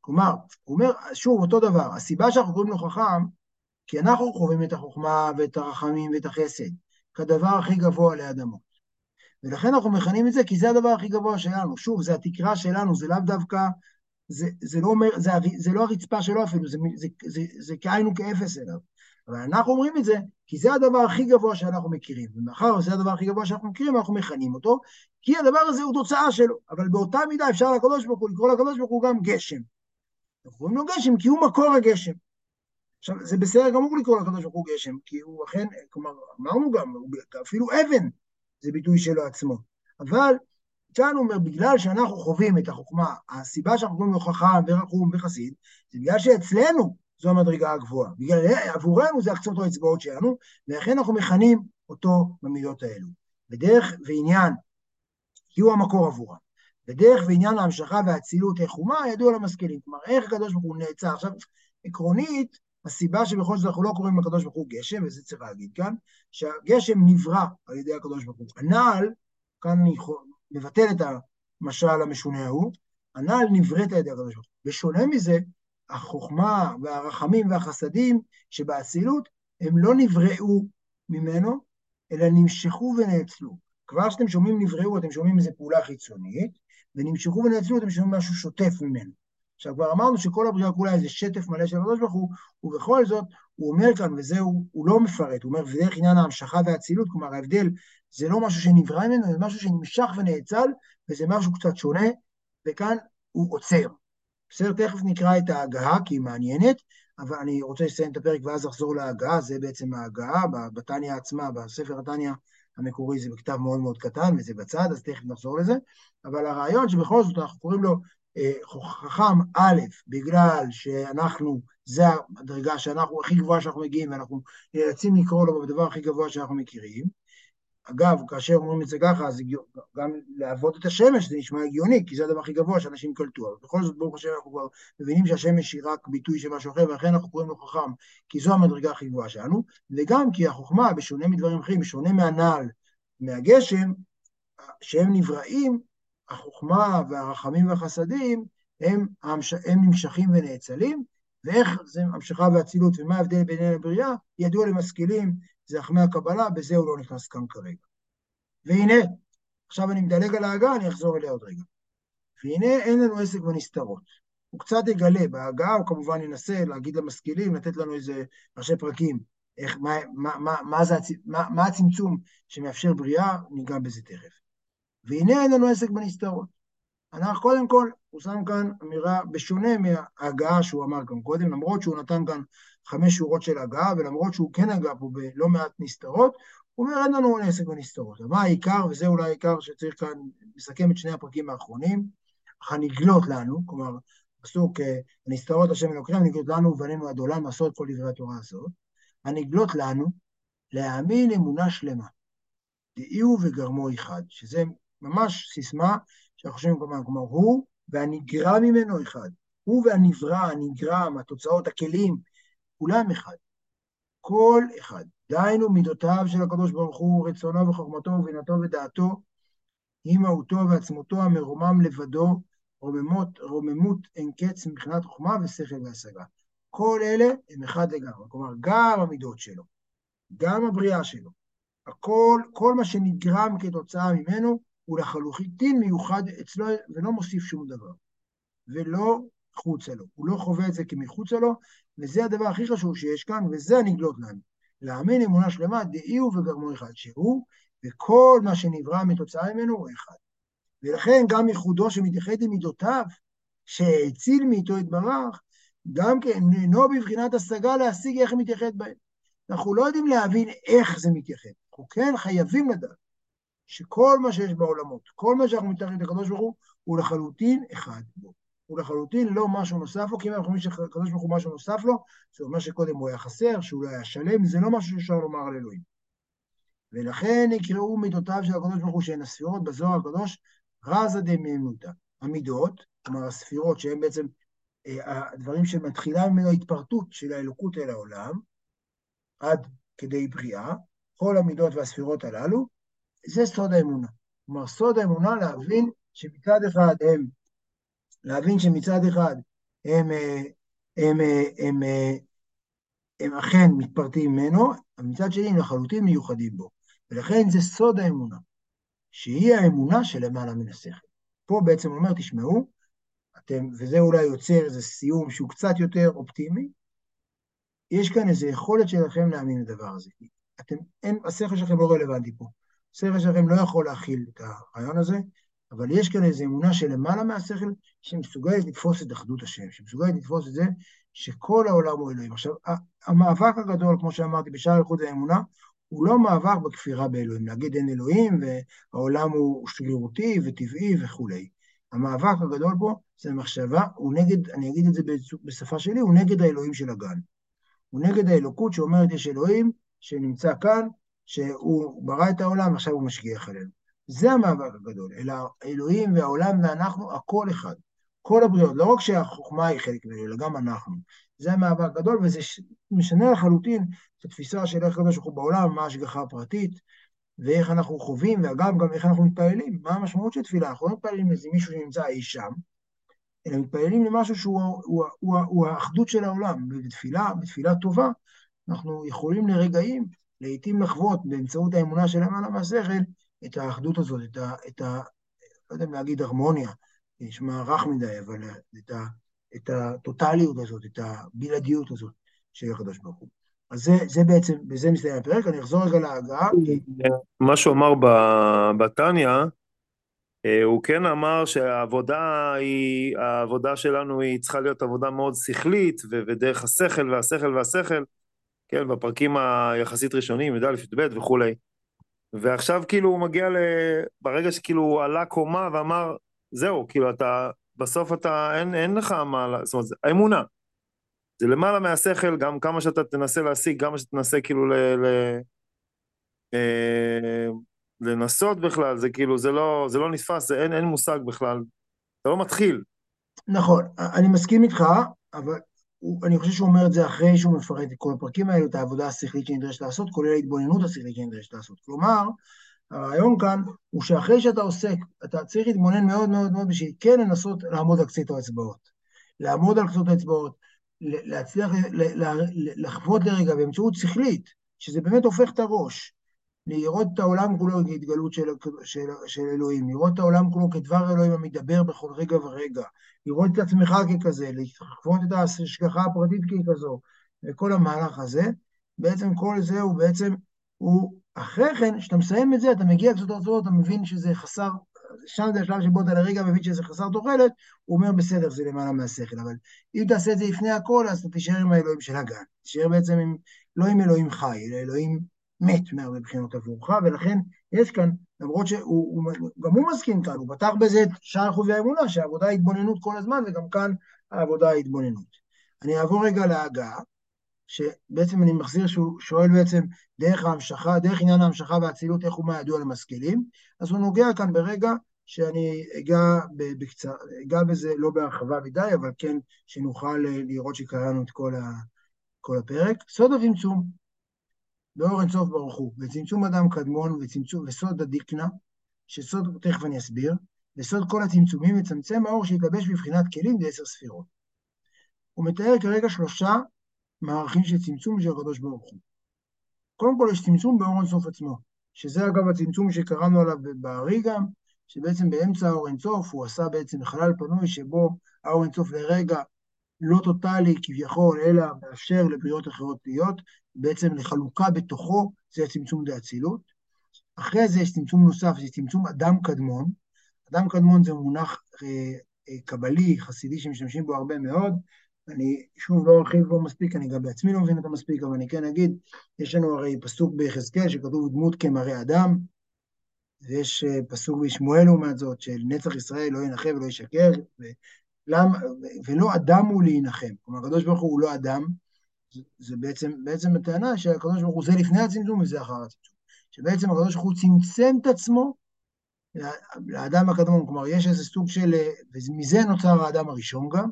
כלומר, הוא אומר, שוב, אותו דבר, הסיבה שאנחנו קוראים לו חכם, כי אנחנו חווים את החוכמה ואת הרחמים ואת החסד, כדבר הכי גבוה לאדמות. ולכן אנחנו מכנים את זה, כי זה הדבר הכי גבוה שלנו. שוב, זה התקרה שלנו, זה לאו דווקא, זה לא הרצפה שלו אפילו, זה כאין וכאפס אליו. אבל אנחנו אומרים את זה, כי זה הדבר הכי גבוה שאנחנו מכירים. ומאחר זה הדבר הכי גבוה שאנחנו מכירים, אנחנו מכנים אותו, כי הדבר הזה הוא תוצאה שלו. אבל באותה מידה אפשר לקדוש ברוך הוא, לקרוא לקדוש ברוך הוא גם גשם. אנחנו קוראים לו גשם, כי הוא מקור הגשם. עכשיו, זה בסדר גמור לקרוא לקדוש ברוך הוא גשם, כי הוא אכן, כלומר, אמרנו גם, אפילו אבן. זה ביטוי שלו עצמו. אבל, כאן אומר, בגלל שאנחנו חווים את החוכמה, הסיבה שאנחנו קוראים לו חכם ורחום וחסיד, זה בגלל שאצלנו זו המדרגה הגבוהה. בגלל, עבורנו זה הקצות האצבעות שלנו, ולכן אנחנו מכנים אותו במידות האלו. בדרך ועניין, כי הוא המקור עבורה. בדרך ועניין להמשכה והצילות החומה, ידוע למשכילים. כלומר, איך הקדוש ברוך הוא נעצר? עכשיו, עקרונית, הסיבה שבכל זאת אנחנו לא קוראים לקדוש ברוך הוא גשם, וזה צריך להגיד כאן, שהגשם נברא על ידי הקדוש ברוך הוא. הנעל, כאן אני מבטל את המשל המשונה ההוא, הנעל נבראת על ידי הקדוש ברוך הוא. בשונה מזה, החוכמה והרחמים והחסדים שבאצילות, הם לא נבראו ממנו, אלא נמשכו ונאצלו. כבר שאתם שומעים נבראו, אתם שומעים איזו פעולה חיצונית, ונמשכו ונאצלו, אתם שומעים משהו שוטף ממנו. עכשיו כבר אמרנו שכל הבריאה כולה איזה שטף מלא של הקדוש ברוך הוא, ובכל זאת הוא אומר כאן, וזהו, הוא לא מפרט, הוא אומר בדרך עניין ההמשכה והאצילות, כלומר ההבדל זה לא משהו שנברא ממנו, זה משהו שנמשך ונאצל, וזה משהו קצת שונה, וכאן הוא עוצר. בסדר, תכף נקרא את ההגהה, כי היא מעניינת, אבל אני רוצה לסיים את הפרק ואז אחזור להגהה, זה בעצם ההגהה, בתניה עצמה, בספר התניה המקורי, זה בכתב מאוד מאוד קטן, וזה בצד, אז תכף נחזור לזה, אבל הרעיון שבכל זאת אנחנו קוראים לו חכם א', בגלל שאנחנו, זה הדרגה שאנחנו הכי גבוהה שאנחנו מגיעים, ואנחנו נאלצים לקרוא לו בדבר הכי גבוה שאנחנו מכירים, אגב, כאשר אומרים את זה ככה, אז גם לעבוד את השמש, זה נשמע הגיוני, כי זה הדבר הכי גבוה שאנשים קלטו, אבל בכל זאת, ברוך השם, אנחנו כבר מבינים שהשמש היא רק ביטוי של משהו אחר, ואכן אנחנו קוראים לו חכם, כי זו המדרגה הכי גבוהה שלנו, וגם כי החוכמה, בשונה מדברים אחרים, בשונה מהנעל, מהגשם, שהם נבראים, החוכמה והרחמים והחסדים, הם נמשכים ונאצלים, ואיך זה המשכה והצילות, ומה ההבדל ביניהם לבריאה, ידוע למשכילים, זה חכמי הקבלה, בזה הוא לא נכנס כאן כרגע. והנה, עכשיו אני מדלג על ההגהה, אני אחזור אליה עוד רגע. והנה, אין לנו עסק ונסתרות. הוא קצת יגלה בהגהה, הוא כמובן ינסה להגיד למשכילים, לתת לנו איזה ראשי פרקים, איך, מה הצמצום שמאפשר בריאה, ניגע בזה תכף. והנה, אין לנו עסק ונסתרות. אנחנו קודם כל, הוא שם כאן אמירה בשונה מההגהה שהוא אמר כאן קודם, למרות שהוא נתן כאן 5 שורות של הגהה, ולמרות שהוא כן הגה פה בלא מעט נסתרות, הוא אומר אין לנו עסק ונסתרות. מה העיקר, וזה אולי העיקר שצריך כאן לסכם את שני הפרקים האחרונים, הנגלות לנו, כלומר, פסוק הנסתרות השם אלוקיכם, הנגלות לנו ובנינו עד עולם לעשות כל דברי התורה הזאת, הנגלות לנו להאמין אמונה שלמה, דאיהו וגרמו אחד, שזה ממש סיסמה, שאנחנו חושבים כמובן, כלומר, הוא והנגרע ממנו אחד, הוא והנברא, הנגרם, התוצאות, הכלים, כולם אחד, כל אחד, דיינו מידותיו של הקדוש ברוך הוא, רצונו וחוכמתו ובינתו ודעתו, היא מהותו ועצמותו המרומם לבדו, רוממות אין קץ מבחינת חוכמה ושכל והשגה. כל אלה הם אחד לגמרי, כלומר, גם המידות שלו, גם הבריאה שלו, הכל, כל מה שנגרם כתוצאה ממנו, הוא לחלוטין מיוחד אצלו, ולא מוסיף שום דבר, ולא חוצה לו, הוא לא חווה את זה כמחוצה לו, וזה הדבר הכי חשוב שיש כאן, וזה הנגלות לנו, להאמין אמונה שלמה, דאיהו וגרמו אחד, שהוא, וכל מה שנברא מתוצאה ממנו הוא אחד, ולכן גם ייחודו שמתייחד עם מידותיו, שהציל מאיתו יתברך, גם כן אינו בבחינת השגה להשיג איך מתייחד בהם, אנחנו לא יודעים להבין איך זה מתייחד, אנחנו כן חייבים לדעת, שכל מה שיש בעולמות, כל מה שאנחנו מתארים לקדוש ברוך הוא לחלוטין אחד בו. הוא לחלוטין לא משהו נוסף לו, כי אם אנחנו אומרים שקדוש ברוך הוא משהו נוסף לו, זה מה שקודם הוא היה חסר, שהוא לא היה שלם, זה לא משהו שאפשר לומר על אלוהים. ולכן יקראו מידותיו של הקדוש ברוך הוא שהן הספירות בזוהר הקדוש, רזה דמימותא. המידות, כלומר הספירות שהן בעצם הדברים שמתחילה ממנו התפרטות של האלוקות אל העולם, עד כדי בריאה, כל המידות והספירות הללו, זה סוד האמונה. כלומר, סוד האמונה להבין שמצד אחד הם אכן מתפרטים ממנו, ומצד שני הם לחלוטין מיוחדים בו. ולכן זה סוד האמונה, שהיא האמונה שלמעלה מן השכל. פה בעצם אומר, תשמעו, וזה אולי יוצר איזה סיום שהוא קצת יותר אופטימי, יש כאן איזו יכולת שלכם להאמין לדבר הזה. השכל שלכם לא רלוונטי פה. השכל שלכם לא יכול להכיל את הרעיון הזה, אבל יש כאן איזו אמונה שלמעלה מהשכל, שמסוגלת לתפוס את אחדות השם, שמסוגלת לתפוס את זה, שכל העולם הוא אלוהים. עכשיו, המאבק הגדול, כמו שאמרתי, בשער ייחוד האמונה, הוא לא מאבק בכפירה באלוהים, להגיד אין אלוהים, והעולם הוא שרירותי וטבעי וכו'. המאבק הגדול פה, זה מחשבה, הוא נגד, אני אגיד את זה בשפה שלי, הוא נגד האלוהים של הגן. הוא נגד האלוקות שאומרת יש אלוהים, שנמצא כאן, שהוא ברא את העולם, עכשיו הוא משגיח עלינו. זה המאבק הגדול, אלא האלוהים והעולם ואנחנו, הכל אחד. כל הבריות, לא רק שהחוכמה היא חלק ממנו, אלא גם אנחנו. זה המאבק גדול, וזה משנה לחלוטין את התפיסה של איך אנחנו בעולם, מה ההשגחה הפרטית, ואיך אנחנו חווים, ואגב, גם איך אנחנו מתפעלים, מה המשמעות של תפילה. אנחנו לא מתפעלים לזה מישהו שנמצא אי שם, אלא מתפעלים למשהו שהוא האחדות של העולם. בתפילה טובה, אנחנו יכולים לרגעים, לעתים לחוות באמצעות האמונה של המעלה והשכל, את האחדות הזאת, לא יודע אם להגיד הרמוניה, נשמע רך מדי, אבל את הטוטליות הזאת, את הבלעדיות הזאת של הקדוש ברוך הוא. אז זה בעצם, בזה מסתיים הפרק, אני אחזור רגע להגעה. מה שאומר בתניה, הוא כן אמר שהעבודה שלנו היא צריכה להיות עבודה מאוד שכלית, ודרך השכל והשכל, כן, בפרקים היחסית ראשונים, י"א י"ב וכו'. ועכשיו כאילו הוא מגיע ברגע שכאילו עלה קומה ואמר, זהו, כאילו אתה, בסוף אתה, אין לך מה, זאת אומרת, האמונה. זה למעלה מהשכל, גם כמה שאתה תנסה להשיג, גם שתנסה כאילו לנסות בכלל, זה כאילו, זה לא נתפס, זה אין מושג בכלל, אתה לא מתחיל. נכון, אני מסכים איתך, אבל אני חושב שהוא אומר את זה אחרי שהוא מפרט את כל הפרקים האלו, את העבודה השכלית שנדרש לעשות, כולל ההתבוננות השכלית שנדרש לעשות. כלומר, הרעיון כאן הוא שאחרי שאתה עוסק, אתה צריך להתבונן מאוד מאוד מאוד בשביל כן לנסות לעמוד על קצות האצבעות. לעמוד על קצות האצבעות, להצליח לחוות לרגע באמצעות שכלית, שזה באמת הופך את הראש, לראות את העולם כולו כהתגלות של אלוהים, לראות את העולם כולו כדבר אלוהים המדבר בכל רגע ורגע, לראות את עצמך ככזה, לחוות את ההשגחה הפרטית ככזו, וכל המהלך הזה, בעצם כל זה הוא בעצם, אחרי כן, כשאתה מסיים את זה, אתה מגיע קצת הרצועות, אתה מבין שזה חסר, שם זה השלב שבו אתה לרגע מבין שזה חסר תוחלת, הוא אומר בסדר, זה למעלה מהשכל, אבל אם תעשה את זה לפני הכל, אז אתה תישאר עם האלוהים של הגן, תישאר בעצם לא עם אלוהים חי, אלא אלוהים מת מהרבה בחינות עבורך, ולכן יש כאן, למרות שגם הוא מסכים כאן, הוא פתח בזה את שער חובי האמונה, שהעבודה התבוננות כל הזמן, וגם כאן העבודה התבוננות. אני אעבור רגע להגעה, שבעצם אני מחזיר שהוא שואל בעצם דרך ההמשכה, דרך עניין ההמשכה והצילות, איך הוא מה ידוע למשכילים, אז הוא נוגע כאן ברגע שאני אגע בזה לא בהרחבה מדי, אבל כן שנוכל לראות שקראנו את כל הפרק. סוד הצמצום. באור אין סוף ברוך הוא, וצמצום אדם קדמון, וסוד הדקנה, שסוד, תכף אני אסביר, וסוד כל הצמצומים, מצמצם האור שהתלבש בבחינת כלים ב10 ספירות. הוא מתאר כרגע 3 מערכים של צמצום של הקדוש ברוך הוא. קודם כל יש צמצום באור אין סוף עצמו, שזה אגב הצמצום שקראנו עליו בארי גם, שבעצם באמצע האור אין סוף, הוא עשה בעצם חלל פנוי, שבו האור אין סוף לרגע, לא טוטלי כביכול, אלא מאפשר לבריות אחרות להיות, בעצם לחלוקה בתוכו, זה צמצום דאצילות. אחרי זה יש צמצום נוסף, זה צמצום אדם קדמון. אדם קדמון זה מונח קבלי, חסידי, שמשתמשים בו הרבה מאוד. אני שוב לא ארחיב בו מספיק, אני גם בעצמי לא מבין את המספיק, אבל אני כן אגיד, יש לנו הרי פסוק ביחזקאל, שכתוב דמות כמראה אדם, ויש פסוק בישמואל לעומת זאת, של נצח ישראל לא ינחם ולא ישקר, ולא אדם הוא להינחם. כלומר, הקדוש ברוך הוא לא אדם, זה בעצם הטענה שהקדוש ברוך הוא זה לפני הצמצום וזה אחר הצמצום. שבעצם הקדוש ברוך הוא צמצם את עצמו לאדם הקדמון, כלומר יש איזה סוג של, ומזה נוצר האדם הראשון גם,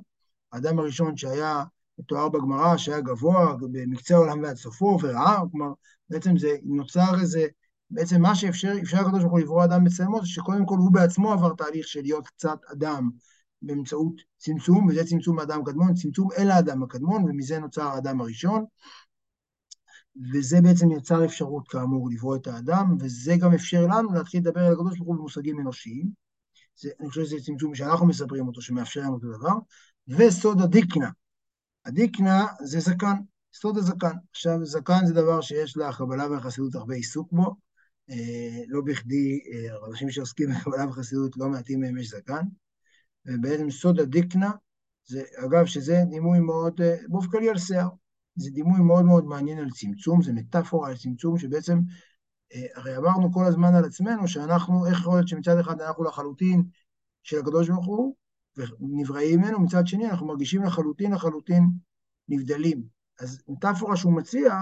האדם הראשון שהיה מתואר בגמרא, שהיה גבוה במקצה העולם ועד סופו ורעה, כלומר בעצם זה נוצר איזה, בעצם מה שאפשר הקדוש ברוך הוא לברוא אדם בצלמו, זה שקודם כל הוא בעצמו עבר תהליך של להיות קצת אדם, באמצעות צמצום, וזה צמצום האדם קדמון, צמצום אל האדם הקדמון, ומזה נוצר האדם הראשון, וזה בעצם יצר אפשרות כאמור לברוא את האדם, וזה גם אפשר לנו להתחיל לדבר על הקדוש ברוך הוא במושגים אנושיים, אני חושב שזה צמצום שאנחנו מספרים אותו, שמאפשר לנו אותו דבר, וסוד הדיקנה, הדיקנה זה זקן, סוד הזקן, עכשיו זקן זה דבר שיש לחבלה והחסידות הרבה עיסוק בו, לא בכדי, אנשים שעוסקים בחבלה וחסידות לא מעטים מהם יש זקן, ובעצם סוד הדיקנה, זה, אגב שזה דימוי מאוד, בופקלי על שיער, זה דימוי מאוד מאוד מעניין על צמצום, זה מטאפורה על צמצום, שבעצם, הרי אמרנו כל הזמן על עצמנו, שאנחנו, איך יכול להיות שמצד אחד אנחנו לחלוטין של הקדוש ברוך הוא, ונבראים ממנו, מצד שני אנחנו מרגישים לחלוטין נבדלים. אז מטאפורה שהוא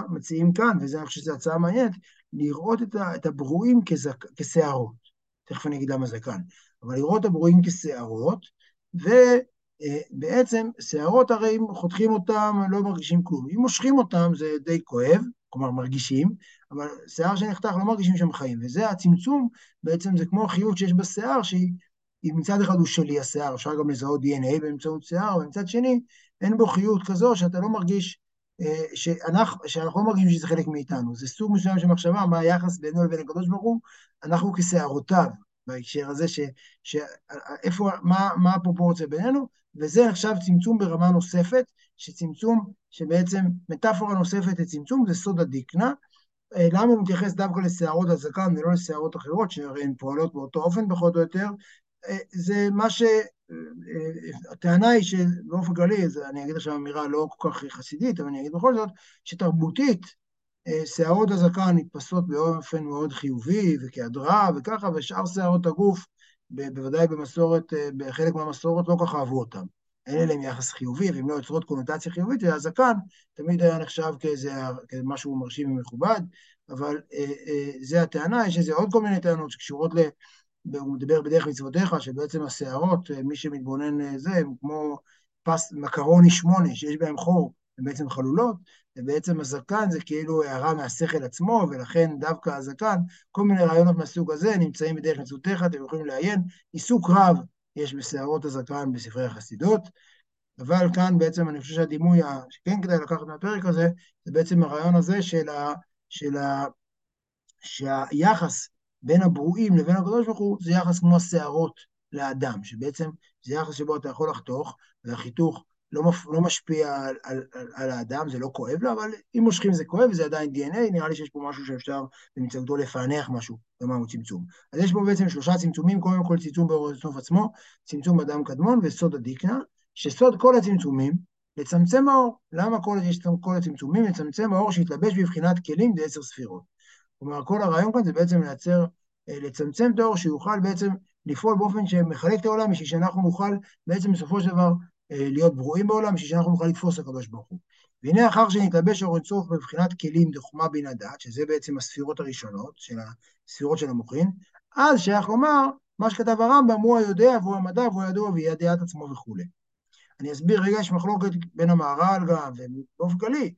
מציעים כאן, וזה אני חושב שזה הצעה מעניינת, לראות את הברואים כשערות, תכף אני אגיד למה זה כאן, אבל לראות הברואים כשערות, בעצם שערות הרי אם חותכים אותם לא מרגישים כלום, אם מושכים אותם זה די כואב, כלומר מרגישים, אבל שיער שנחתך לא מרגישים שם חיים, וזה הצמצום בעצם זה כמו חיות שיש בשיער, שהיא מצד אחד הוא שלי השיער, אפשר גם לזהות DNA באמצעות שיער, ומצד שני אין בו חיות כזו שאתה לא מרגיש, שאנחנו לא מרגישים שזה חלק מאיתנו, זה סוג מסוים של מחשבה, מה היחס בינו לבין הקדוש ברוך הוא, אנחנו כשערותיו, בהקשר הזה, מה הפרופורציה בינינו, וזה נחשב צמצום ברמה נוספת, שצמצום, שבעצם מטאפורה נוספת לצמצום, זה סוד הדקנה, למה הוא מתייחס דווקא לשערות הזקן, ולא לשערות אחרות, שהרי הן פועלות באותו אופן פחות או יותר, זה מה ש... הטענה היא שבאופן כללי, אני אגיד עכשיו אמירה לא כל כך חסידית, אבל אני אגיד בכל זאת, שתרבותית, שערות הזקן נתפסות באופן מאוד חיובי וכהדרה וככה, ושאר שערות הגוף, בוודאי במסורת, בחלק מהמסורות לא ככה אהבו אותם. אין אליהם יחס חיובי, ואם לא יוצרות קונוטציה חיובית, והזקן תמיד היה נחשב כמשהו מרשים ומכובד, אבל זה הטענה, יש איזה עוד כל מיני טענות שקשורות ל... הוא מדבר בדרך מצוותיך, שבעצם השערות, מי שמתבונן זה, הם כמו פס מקרוני 8, שיש בהם חור, הם בעצם חלולות, ובעצם הזקן זה כאילו הערה מהשכל עצמו, ולכן דווקא הזקן, כל מיני רעיונות מהסוג הזה, נמצאים בדרך מצוותיך, אתם יכולים לעיין, עיסוק רב יש בשערות הזקן בספרי החסידות, אבל כאן בעצם אני חושב שהדימוי, שכן כדאי לקחת מהפרק הזה, זה בעצם הרעיון הזה שהיחס, בין הברואים לבין הקדוש ברוך הוא, זה יחס כמו השערות לאדם, שבעצם זה יחס שבו אתה יכול לחתוך, והחיתוך לא משפיע על האדם, זה לא כואב לה, אבל אם מושכים זה כואב, זה עדיין DNA, נראה לי שיש פה משהו שאפשר במצלתו לפענח משהו, ומה הוא צמצום. אז יש פה בעצם 3 צמצומים, קודם כל צמצום באורות הסוף עצמו, צמצום אדם קדמון וסוד הדיקנה, שסוד כל הצמצומים, לצמצם האור. למה כל הצמצומים? לצמצם האור שהתלבש בבחינת כלים ב10 ספירות. כלומר, כל הרעיון כאן זה בעצם לצמצם את האור שיוכל בעצם לפעול באופן שמחלק את העולם, בשביל שאנחנו נוכל בעצם בסופו של דבר להיות ברואים בעולם, בשביל שאנחנו נוכל לתפוס הקדוש ברוך הוא. והנה אחר שנתלבש אור אינסוף בבחינת כלים דחומה בינה דעת, שזה בעצם הספירות הראשונות, הספירות של המוחין, אז שייך לומר, מה שכתב הרמב"ם, הוא היודע והוא המדע והוא הידוע ויהיה דעת עצמו וכו'. אני אסביר רגע, יש מחלוקת בין המהר"ל גם ובאופן כללי,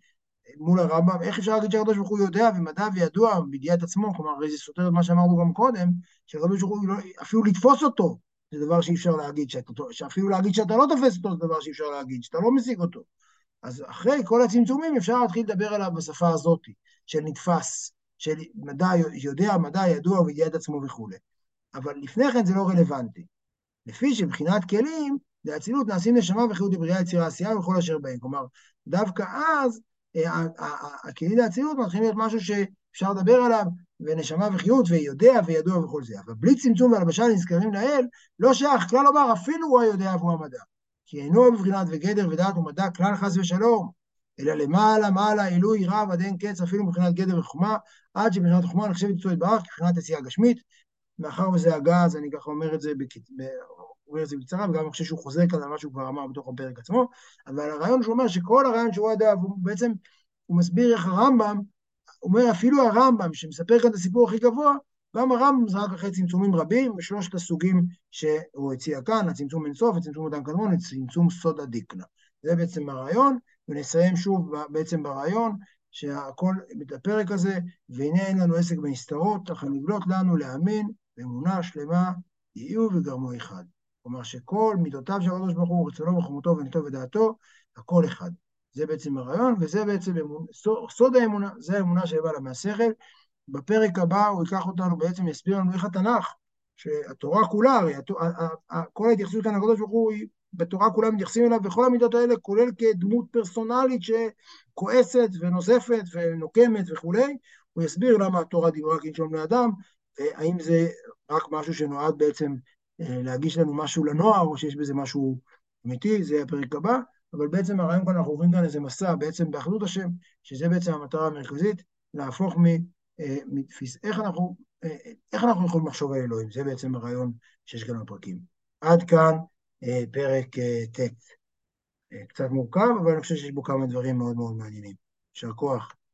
מול הרמב"ם, איך אפשר להגיד שהקדוש ברוך הוא יודע ומדע וידוע בידיעת עצמו, כלומר הרי זה סותר את מה שאמרנו גם קודם, שהקדוש ברוך הוא אפילו לתפוס אותו, זה דבר שאי אפשר להגיד, שאפילו להגיד שאתה לא תופס אותו, זה דבר שאי אפשר להגיד, שאתה לא משיג אותו. אז אחרי כל הצמצומים אפשר להתחיל לדבר עליו בשפה הזאת, של נתפס, של מדע יודע, מדע ידוע וידיעת עצמו וכו'. אבל לפני כן זה לא רלוונטי. לפי שבחינת כלים, להצילות נעשים נשמה וחיות לבריאה יצירה עשייה וכל אשר בהם, כלומר דווקא אז הכלים להצילות מתחילים להיות משהו שאפשר לדבר עליו, ונשמה וחיות, ויודע וידוע וכל זה. אבל בלי צמצום והלבשה נזכרים לאל, לא שייך כלל לומר, אפילו הוא היודע והוא המדע. כי אינו בבחינת וגדר ודעת ומדע, כלל חס ושלום, אלא למעלה, מעלה, עילוי, רב, עד אין קץ, אפילו מבחינת גדר וחוכמה, עד שבבחינת חוכמה נחשבת צועד בארץ, כבחינת עשייה גשמית, מאחר וזה הגע, אז אני ככה אומר את זה הוא אומר את זה בקצרה, וגם אני חושב שהוא חוזק על מה שהוא כבר אמר בתוך הפרק עצמו, אבל הרעיון שהוא אומר שכל הרעיון שהוא ידע, הוא בעצם, הוא מסביר איך הרמב"ם, הוא אומר אפילו הרמב"ם, שמספר כאן את הסיפור הכי גבוה, גם הרמב"ם זרק אחרי צמצומים רבים, ושלושת הסוגים שהוא הציע כאן, הצמצום אינסוף, הצמצום אדם קדמון, הצמצום סוד הדקנה. זה בעצם הרעיון, ונסיים שוב בעצם ברעיון, שהכל בפרק הזה, והנה אין לנו עסק בנסתרות, אך נגלות לנו להאמין, באמונה שלמה, יהיו וגרמו אחד. כלומר שכל מידותיו של הקדוש ברוך הוא, רצונו וחומתו ונתו ודעתו, הכל אחד. זה בעצם הרעיון, וזה בעצם סוד האמונה, זה האמונה שבאה לה מהשכל. בפרק הבא הוא ייקח אותנו, בעצם יסביר לנו איך התנ"ך, שהתורה כולה, כל ההתייחסות כאן לקדוש ברוך הוא, בתורה כולה מתייחסים אליו, וכל המידות האלה כולל כדמות פרסונלית שכועסת ונוספת ונוקמת וכו'. הוא יסביר למה התורה דיברה כלשון לאדם, האם זה רק משהו שנועד בעצם להגיש לנו משהו לנוער, או שיש בזה משהו אמיתי, זה הפרק הבא, אבל בעצם הרעיון כאן, אנחנו עוברים כאן איזה מסע, בעצם באחדות השם, שזה בעצם המטרה המרכזית, להפוך מתפיס, איך אנחנו יכולים לחשוב על אלוהים, זה בעצם הרעיון שיש כאן בפרקים. עד כאן פרק ט', קצת מורכב, אבל אני חושב שיש בו כמה דברים מאוד מאוד מעניינים. יישר כוח.